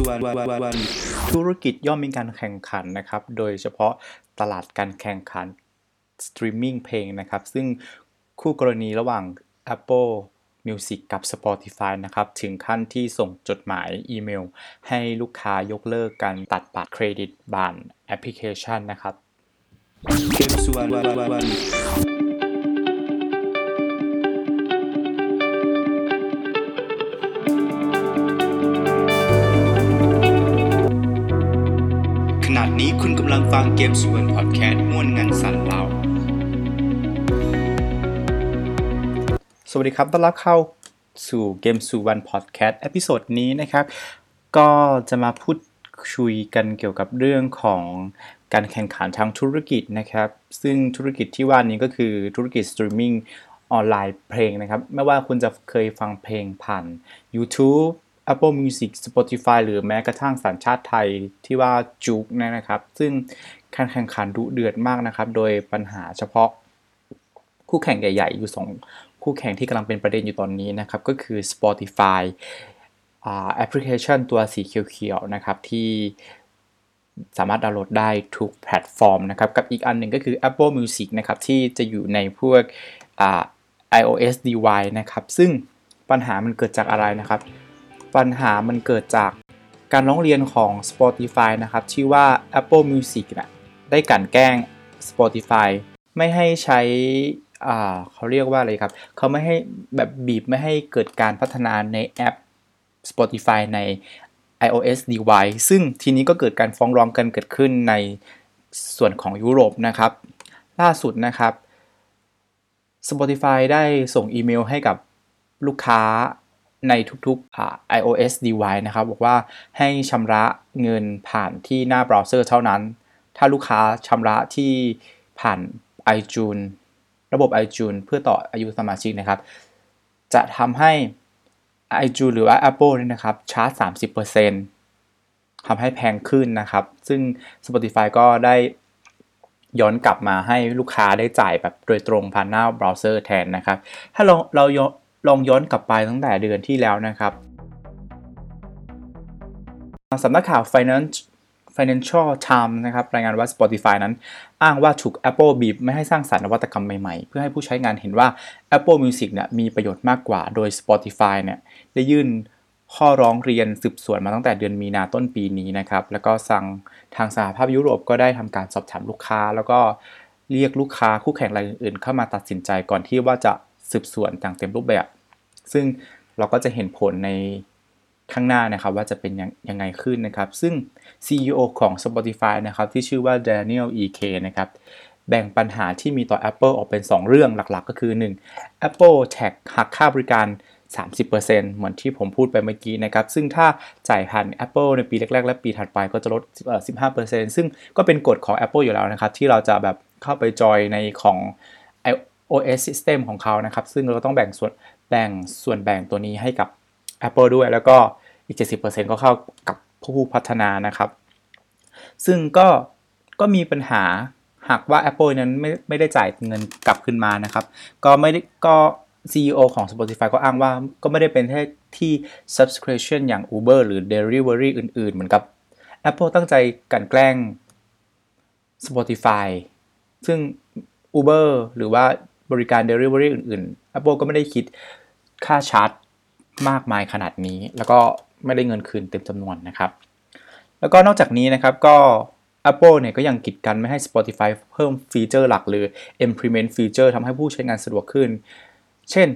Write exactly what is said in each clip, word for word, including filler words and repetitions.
สวนธุรกิจย่อมมีการแข่งขันนะครับโดยเฉพาะตลาดการแข่งขันสตรีมมิ่งเพลงนะครับซึ่งคู่กรณีระหว่าง Apple Music กับ Spotify นะครับถึงขั้นที่ส่งจดหมายอีเมลให้ลูกค้ายกเลิกการตัดบัตรเครดิตผ่านแอปพลิเคชันนะครับขณะนี้คุณกำลังฟังเกมสวนพอดแคสต์ม่วนงันสันเหล่าสวัสดีครับต้อนรับเข้าสู่เกมสู่วันพอดแคสต์เอพิโซดนี้นะครับก็จะมาพูดคุยกันเกี่ยวกับเรื่องของการแข่งขันทางธุรกิจนะครับซึ่งธุรกิจที่ว่านี้ก็คือธุรกิจสตรีมมิ่งออนไลน์เพลงนะครับไม่ว่าคุณจะเคยฟังเพลงผ่าน YouTube Apple Music Spotify หรือแม้กระทั่งสัญชาติไทยที่ว่าจุกนะครับซึ่งการแข่งขันดุเดือดมากนะครับโดยปัญหาเฉพาะคู่แข่งใหญ่ๆอยู่สองคู่แข่งที่กำลังเป็นประเด็นอยู่ตอนนี้นะครับก็คือ Spotify อ่าแอปพลิเคชันตัวสีเขียวๆนะครับที่สามารถดาวน์โหลดได้ทุกแพลตฟอร์มนะครับกับอีกอันหนึ่งก็คือ Apple Music นะครับที่จะอยู่ในพวกอ่า iOS device นะครับซึ่งปัญหามันเกิดจากอะไรนะครับปัญหามันเกิดจากการร้องเรียนของ Spotify นะครับที่ว่า Apple Music นะได้กลั่นแกล้ง Spotify ไม่ให้ใช้อ่าเขาเรียกว่าอะไรครับเขาไม่ให้แบบบีบไม่ให้เกิดการพัฒนาในแอป Spotify ใน iOS device ซึ่งทีนี้ก็เกิดการฟ้องร้องกันเกิดขึ้นในส่วนของยุโรปนะครับล่าสุดนะครับ Spotify ได้ส่งอีเมลให้กับลูกค้าในทุกๆอ่า iOS device นะครับบอกว่าให้ชำระเงินผ่านที่หน้าเบราว์เซอร์เท่านั้นถ้าลูกค้าชำระที่ผ่าน iTunesระบบ iTunes เพื่อต่ออายุสมาชิกนะครับจะทำให้ iTunes หรือว่า Apple เนี่ยนะครับชาร์จ สามสิบเปอร์เซ็นต์ ทำให้แพงขึ้นนะครับซึ่ง Spotify ก็ได้ย้อนกลับมาให้ลูกค้าได้จ่ายแบบโดยตรงผ่านหน้าเบราว์เซอร์แทนนะครับถ้าเราเราลองย้อนกลับไปตั้งแต่เดือนที่แล้วนะครับสำนักข่าว Finance Financial Times นะครับรายงานว่า Spotify นั้นอ้างว่าถูก Apple บีบไม่ให้สร้างสรรค์นวัตกรรมใหม่ๆเพื่อให้ผู้ใช้งานเห็นว่า Apple Music เนี่ยมีประโยชน์มากกว่าโดย Spotify เนี่ยได้ยื่นข้อร้องเรียนสืบสวนมาตั้งแต่เดือนมีนาต้นปีนี้นะครับแล้วก็สั่งทางสหภาพยุโรปก็ได้ทำการสอบถามลูกค้าแล้วก็เรียกลูกค้าคู่แข่งรายอื่นๆเข้ามาตัดสินใจก่อนที่ว่าจะสืบสวนอย่างเต็มรูปแบบซึ่งเราก็จะเห็นผลในข้างหน้านะครับว่าจะเป็นยังยังไงขึ้นนะครับซึ่ง ซี อี โอ ของ Spotify นะครับที่ชื่อว่า Daniel Ek นะครับแบ่งปัญหาที่มีต่อ Apple ออกเป็นสองเรื่องหลักๆก็คือหนึ่ง Apple Tag หักค่าบริการ สามสิบเปอร์เซ็นต์ เหมือนที่ผมพูดไปเมื่อกี้นะครับซึ่งถ้าจ่ายผ่าน Apple ในปีแรกๆและปีถัดไปก็จะลด สิบห้าเปอร์เซ็นต์ ซึ่งก็เป็นกฎของ Apple อยู่แล้วนะครับที่เราจะแบบเข้าไปจอยในของ iOS system ของเขานะครับซึ่งเราต้องแบ่งส่วนแบ่งส่วนแบ่งตัวนี้ให้กับApple ด้วยแล้วก็อีก เจ็ดสิบเปอร์เซ็นต์ ก็เข้ากับผู้พัฒนานะครับซึ่งก็ก็มีปัญหาหากว่า Apple นั้นไม่ไม่ได้จ่ายเงินกลับขึ้นมานะครับก็ไม่ได้ก็ ซี อี โอ ของ Spotify ก็อ้างว่าก็ไม่ได้เป็นแค่ที่ subscription อย่าง Uber หรือ Delivery อื่นๆเหมือนกับ Apple ตั้งใจกลั่นแกล้ง Spotify ซึ่ง Uber หรือว่าบริการ Delivery อื่นๆ Apple ก็ไม่ได้คิดค่าชาร์จมากมายขนาดนี้แล้วก็ไม่ได้เงินคืนเต็มจำนวนนะครับแล้วก็นอกจากนี้นะครับก็ Apple เนี่ยก็ยังกีดกันไม่ให้ Spotify เพิ่มฟีเจอร์หลักหรือ implement feature ทำให้ผู้ใช้งานสะดวกขึ้นเช่น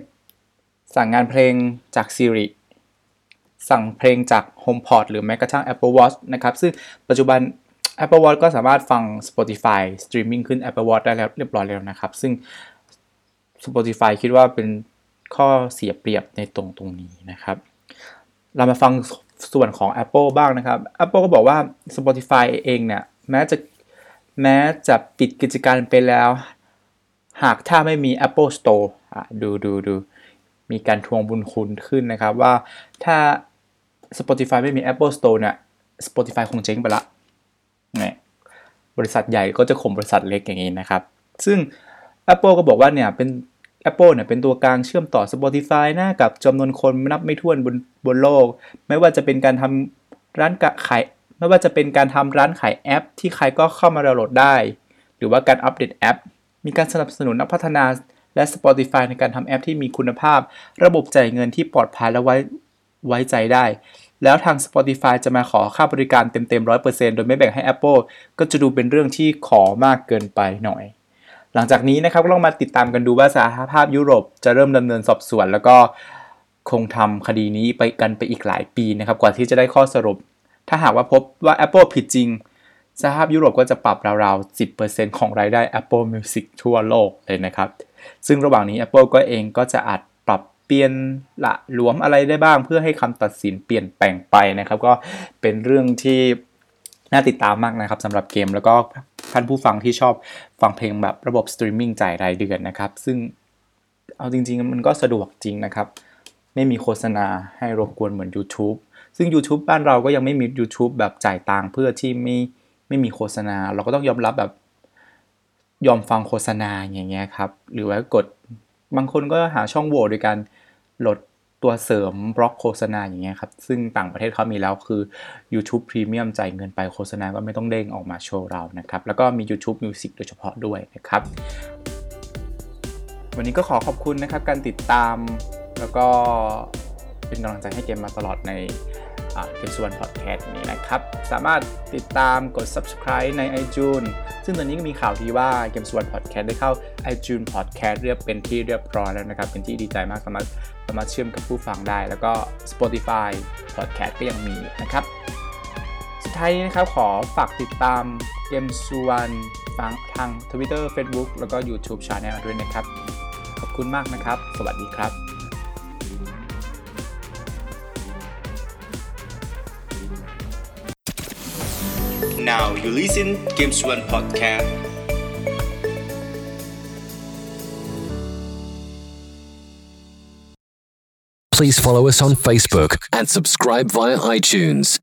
สั่งงานเพลงจาก Siri สั่งเพลงจาก HomePod หรือแม้กระทั่ง Apple Watch นะครับซึ่งปัจจุบัน Apple Watch ก็สามารถฟัง Spotify streaming ขึ้น Apple Watch ได้แล้วเรียบร้อยแล้วนะครับซึ่ง Spotify คิดว่าเป็นข้อเสียเปรียบในตรงตรงนี้นะครับเรามาฟังส่วนของ Apple บ้างนะครับ Apple ก็บอกว่า Spotify เองเนี่ยแม้จะแม้จะปิดกิจการไปแล้วหากถ้าไม่มี Apple Store อ่ะดูดูดูมีการทวงบุญคุณขึ้นนะครับว่าถ้า Spotify ไม่มี Apple Store เนี่ย Spotify คงเจ๊งไปละเนี่ยบริษัทใหญ่ก็จะข่มบริษัทเล็กอย่างนี้นะครับซึ่ง Apple ก็บอกว่าเนี่ยเป็นApple เนี่ยเป็นตัวกลางเชื่อมต่อ Spotify นะกับจำนวนคนนับไม่ถ้วนบนบนโลกไม่ว่าจะเป็นการท ร้านขายไม่ว่าจะเป็นการทำร้านขายแอปที่ใครก็เข้ามาดาวน์โหลดได้หรือว่าการอัปเดตแอปมีการสนับสนุนนักพัฒนาและ Spotify ในการทำแอปที่มีคุณภาพระบบจ่ายเงินที่ปลอดภัยและไว้ไว้ใจได้แล้วทาง Spotify จะมาขอค่าบริการเต็มๆ ร้อยเปอร์เซ็นต์ โดยไม่แบ่งให้ Apple ก็จะดูเป็นเรื่องที่ขอมากเกินไปหน่อยหลังจากนี้นะครับก็ลองมาติดตามกันดูว่าสหภาพยุโรปจะเริ่มดำเนินสอบสวนแล้วก็คงทำคดีนี้ไปกันไปอีกหลายปีนะครับกว่าที่จะได้ข้อสรุปถ้าหากว่าพบว่า Apple ผิดจริงสหภาพยุโรปก็จะปรับราวๆ สิบเปอร์เซ็นต์ ของรายได้ Apple Music ทั่วโลกเลยนะครับซึ่งระหว่างนี้ Apple ก็เองก็จะอาจปรับเปลี่ยนละหลวมอะไรได้บ้างเพื่อให้คำตัดสินเปลี่ยนแปลงไปนะครับก็เป็นเรื่องที่น่าติดตามมากนะครับสำหรับเกมแล้วก็ท่านผู้ฟังที่ชอบฟังเพลงแบบระบบสตรีมมิ่งจ่ายรายเดือนนะครับซึ่งเอาจริงๆมันก็สะดวกจริงนะครับไม่มีโฆษณาให้รบกวนเหมือน YouTube ซึ่ง YouTube บ้านเราก็ยังไม่มี YouTube แบบจ่ายตังค์เพื่อที่ไม่ไม่มีโฆษณาเราก็ต้องยอมรับแบบยอมฟังโฆษณาอย่างเงี้ยครับหรือว่ากดบางคนก็หาช่องโหว่โดยการโหลดตัวเสริมบล็อกโฆษณาอย่างเงี้ยครับซึ่งต่างประเทศเขามีแล้วคือ YouTube Premium จ่ายเงินไปโฆษณาก็ไม่ต้องเด้งออกมาโชว์เรานะครับแล้วก็มี YouTube Music โดยเฉพาะด้วยนะครับวันนี้ก็ขอขอบคุณนะครับการติดตามแล้วก็เป็นกำลังใจให้เกมมาตลอดในเกมสุวรรณพอดแคสต์นี้นะครับสามารถติดตามกด Subscribe ใน iTunes ซึ่งตอนนี้ก็มีข่าวดีว่าเกมสุวรรณพอดแคสต์ได้เข้า iTunes Podcast เรียบเป็นที่เรียบร้อยแล้วนะครับเป็นที่ดีใจมากสามารถสามารถเชื่อมกับผู้ฟังได้แล้วก็ Spotify Podcast ก็ยังมีนะครับสุดท้ายนี้นะครับขอฝากติดตามเกมสุวรรณฟังทาง Twitter Facebook แล้วก็ YouTube Channel ด้วยนะครับขอบคุณมากนะครับสวัสดีครับNow you listen Games One Podcast. Please follow us on Facebook and subscribe via iTunes.